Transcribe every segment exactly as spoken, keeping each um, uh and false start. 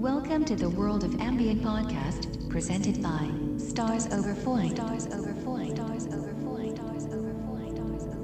Welcome to the World of Ambient podcast, presented by Stars Over Foin. Stars Over Foin. Stars Over Foin. Stars Over Foin. Stars Over Foin. Stars Over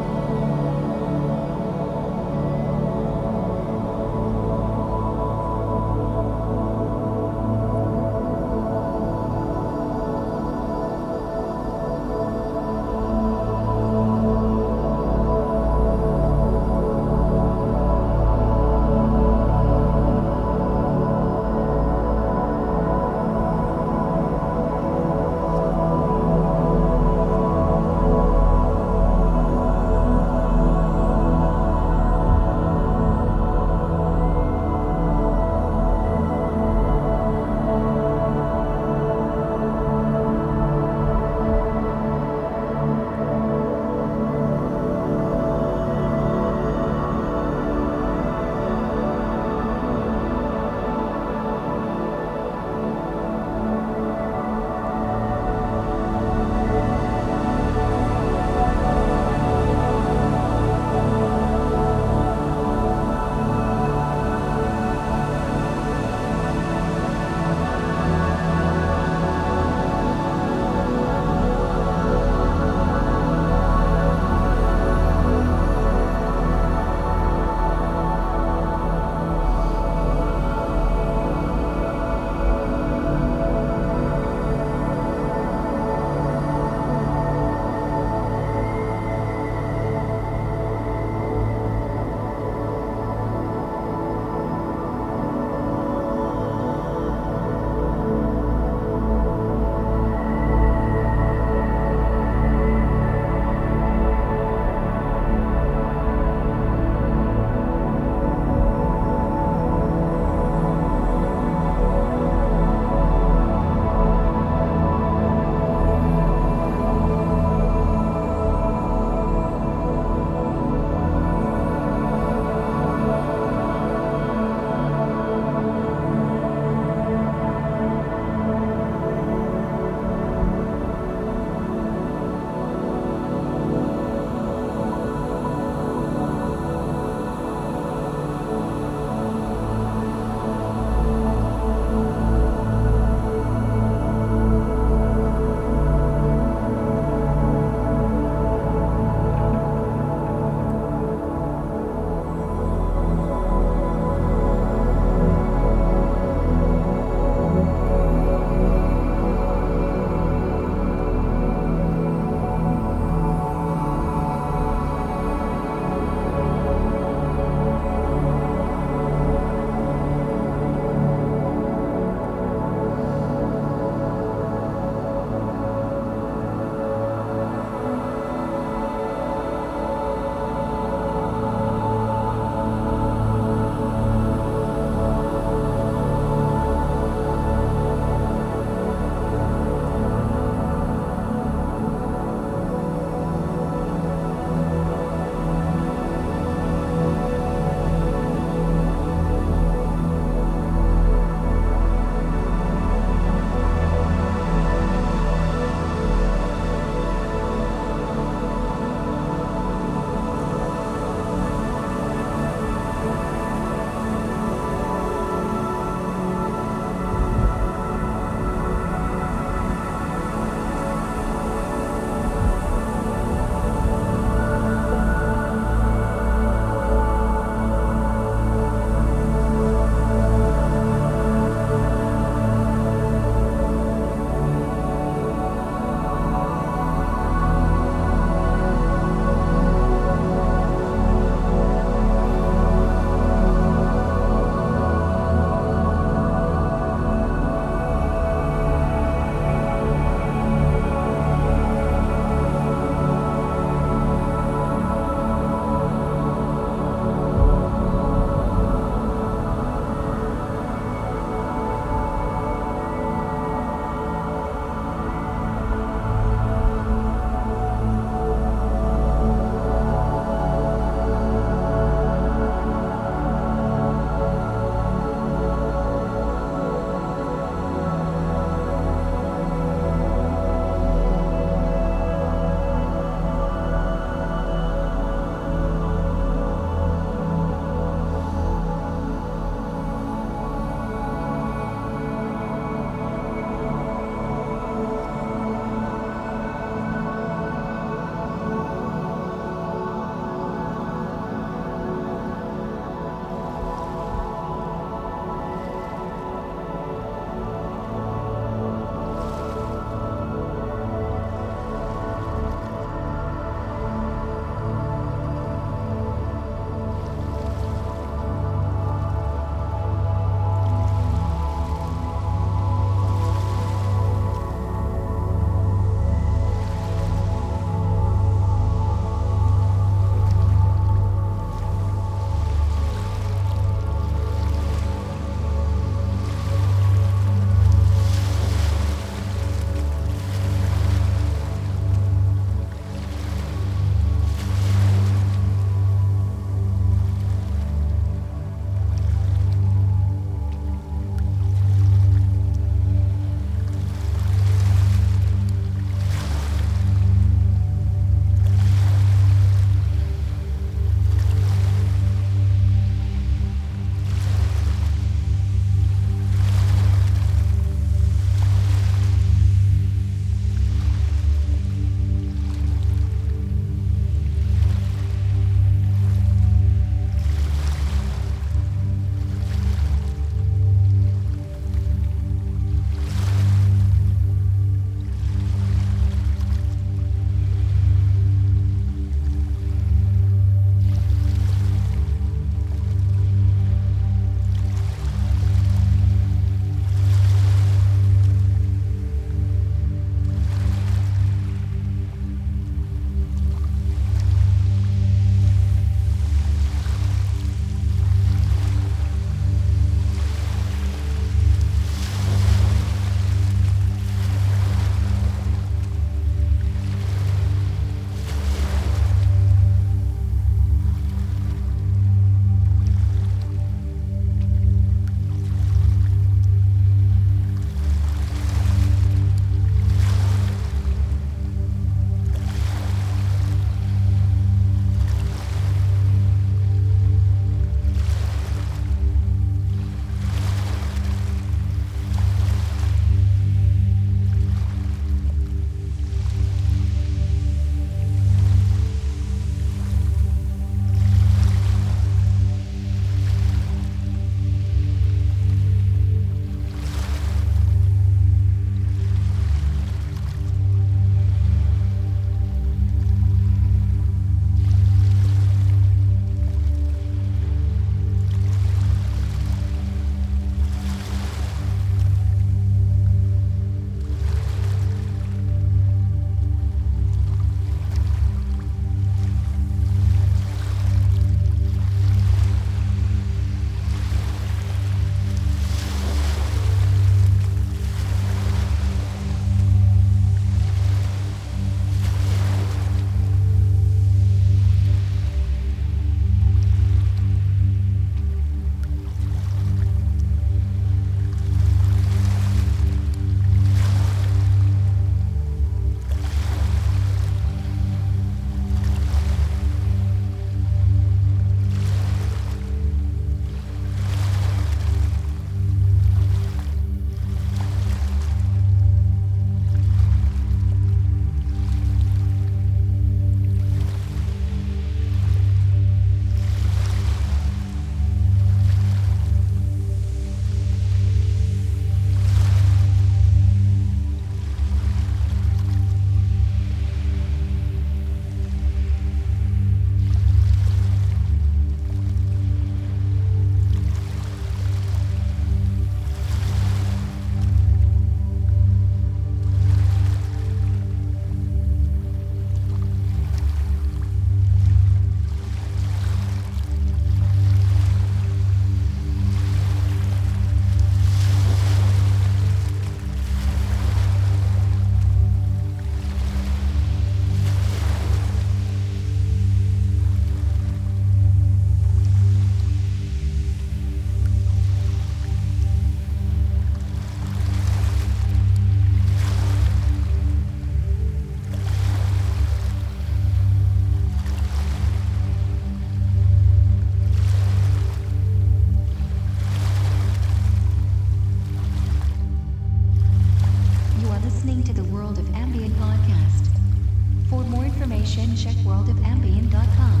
world of ambient dot com.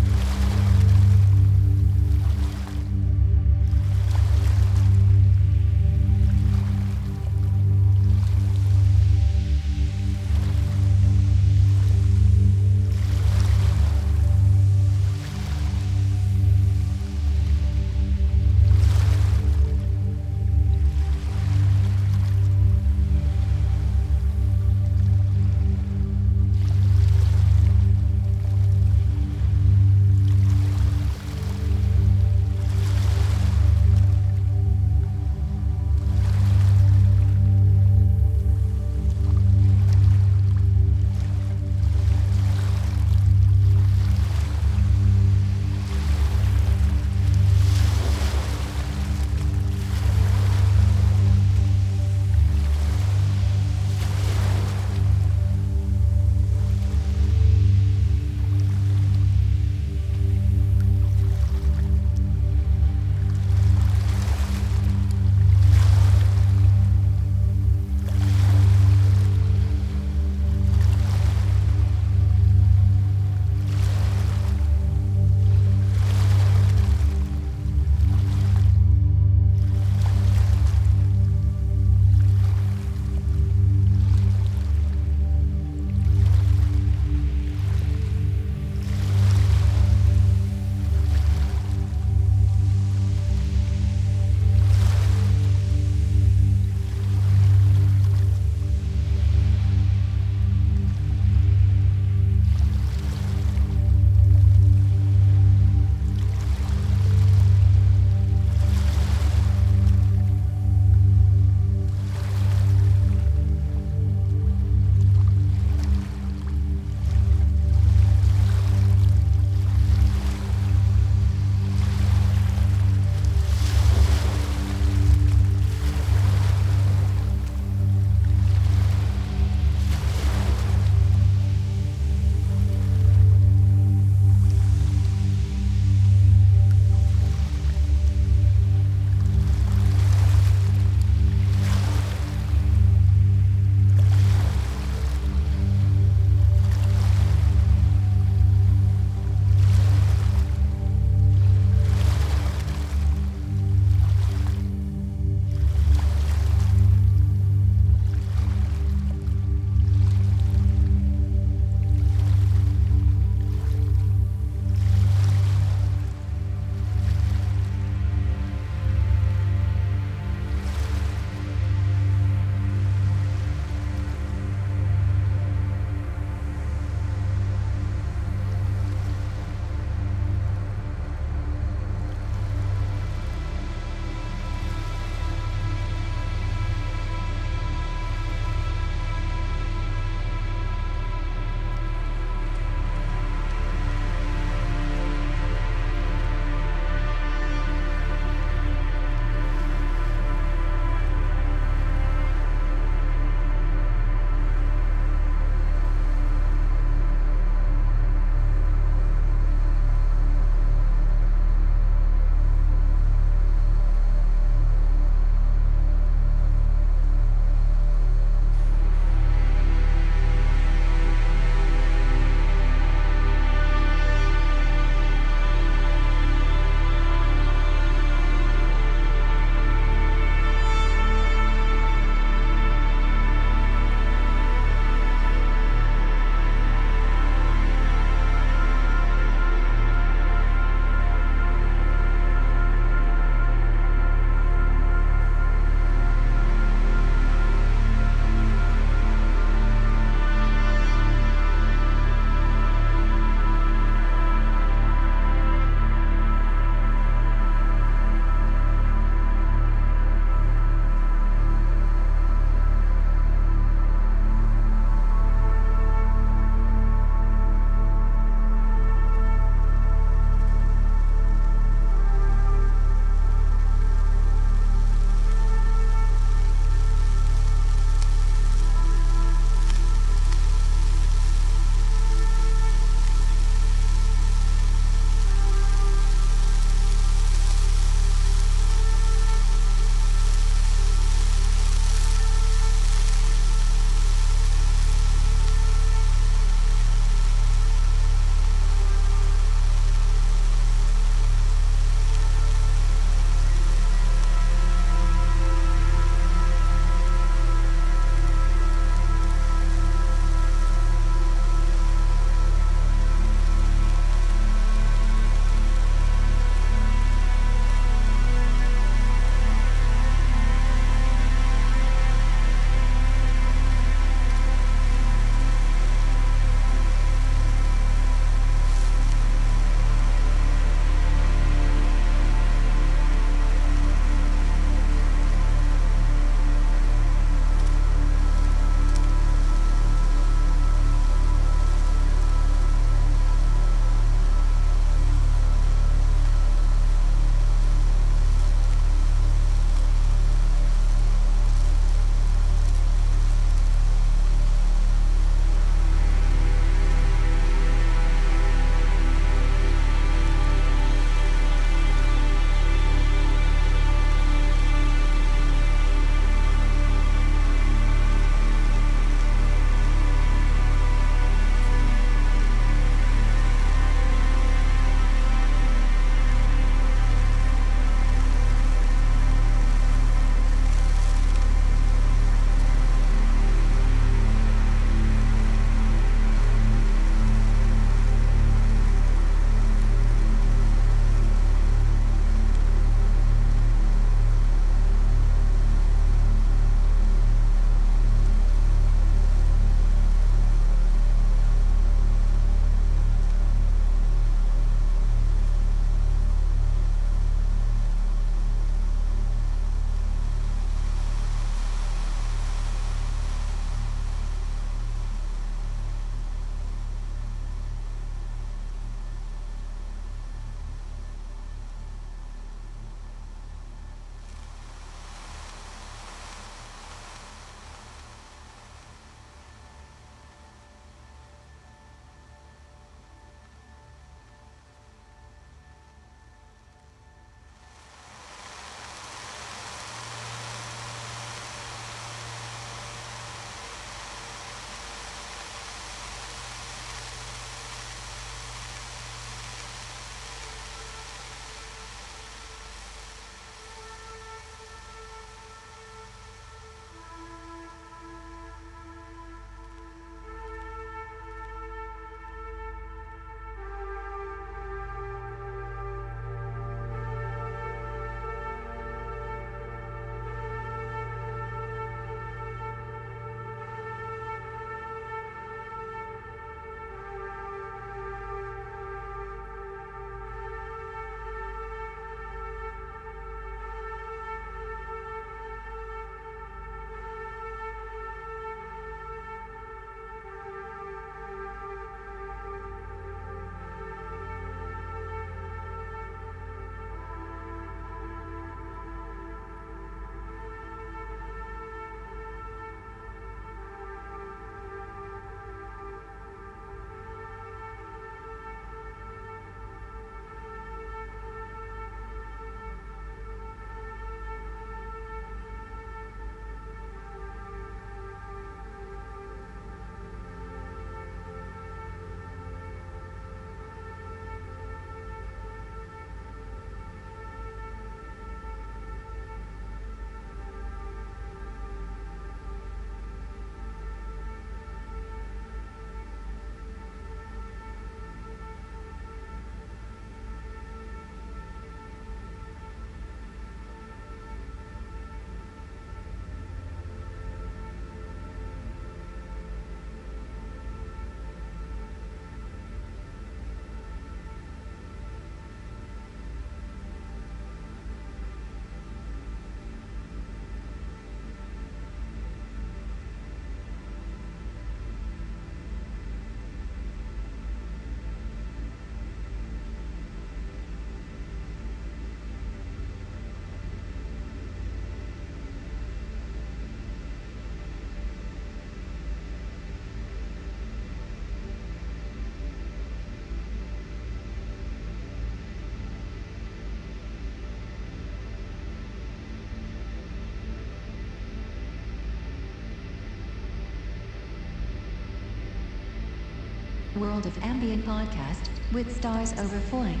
World of Ambient podcast with stars overflowing.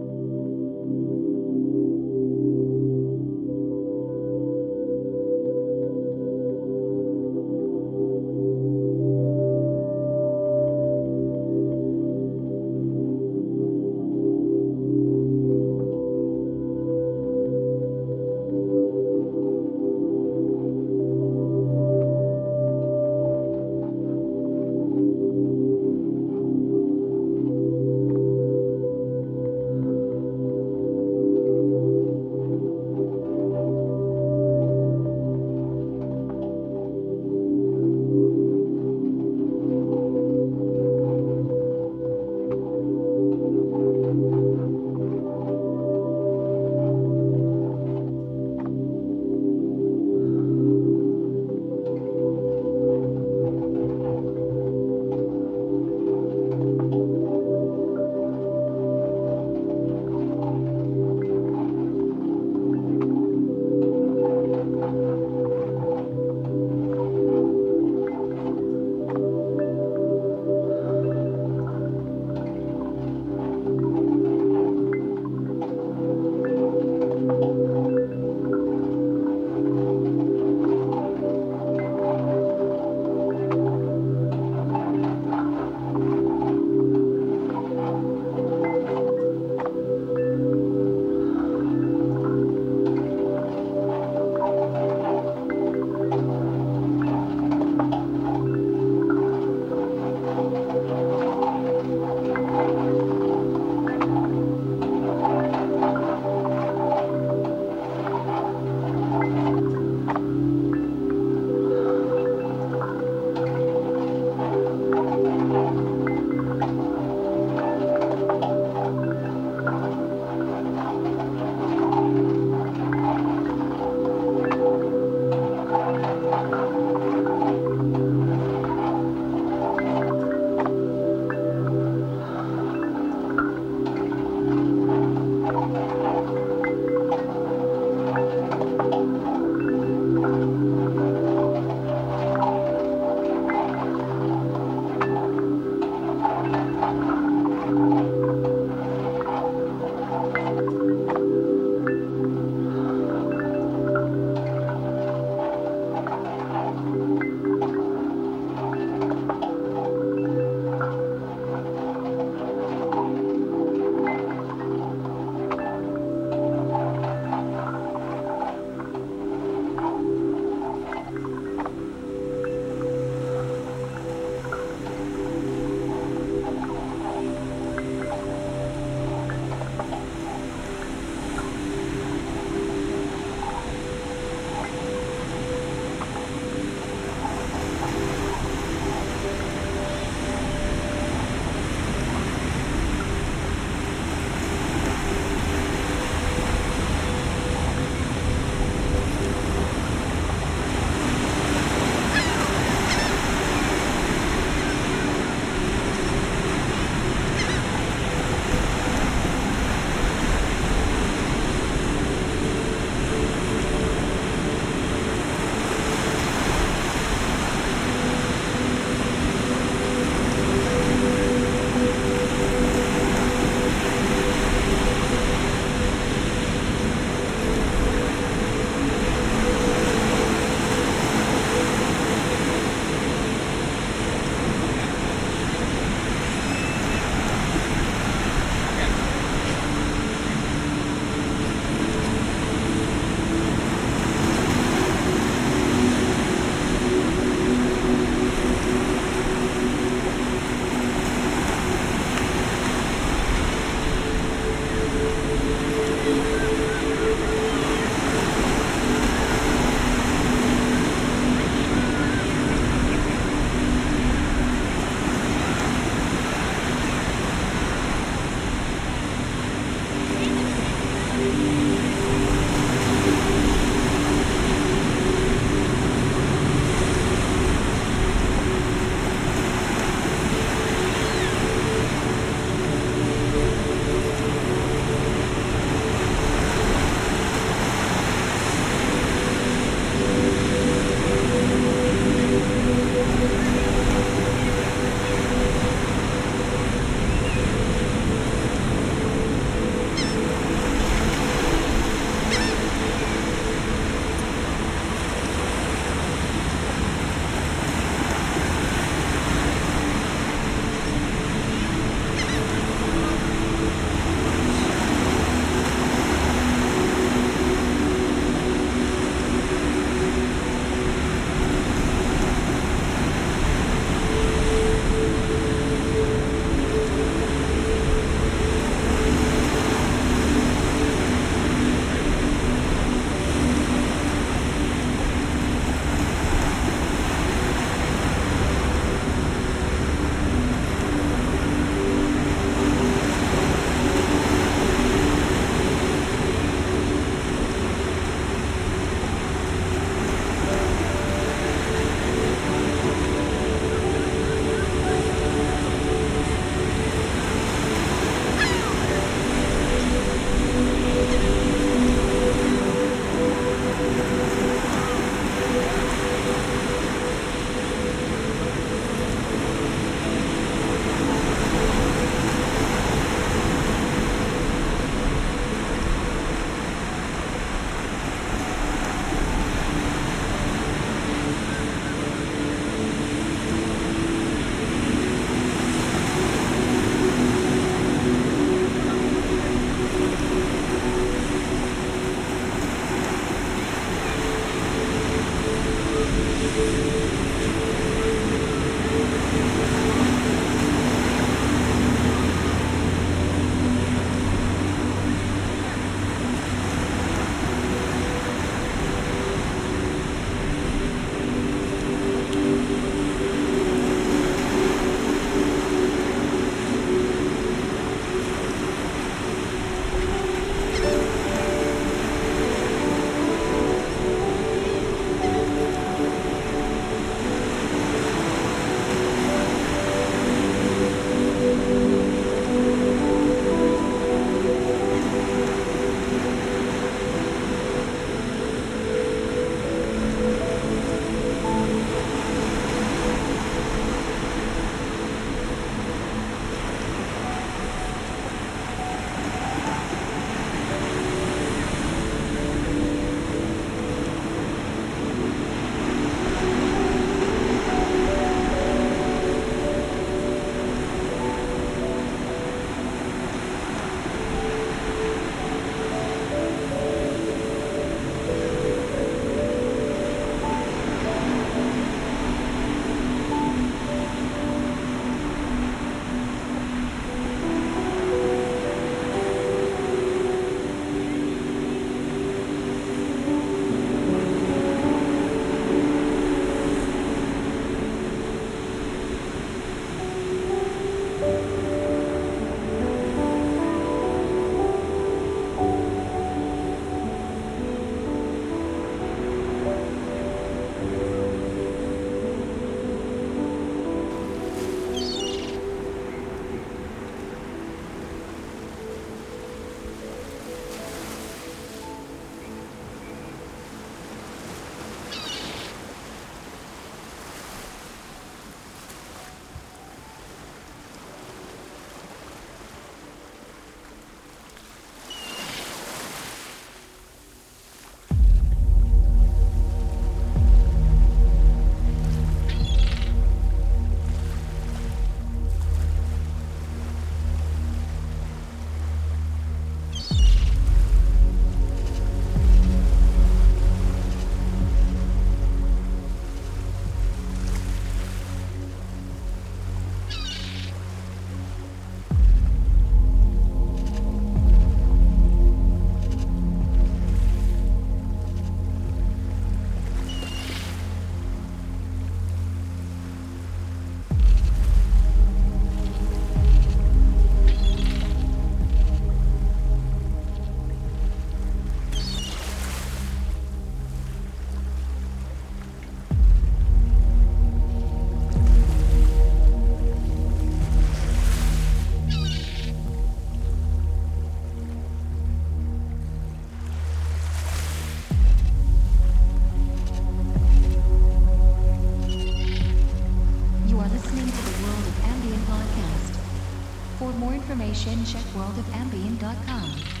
For more information, check world of ambien dot com.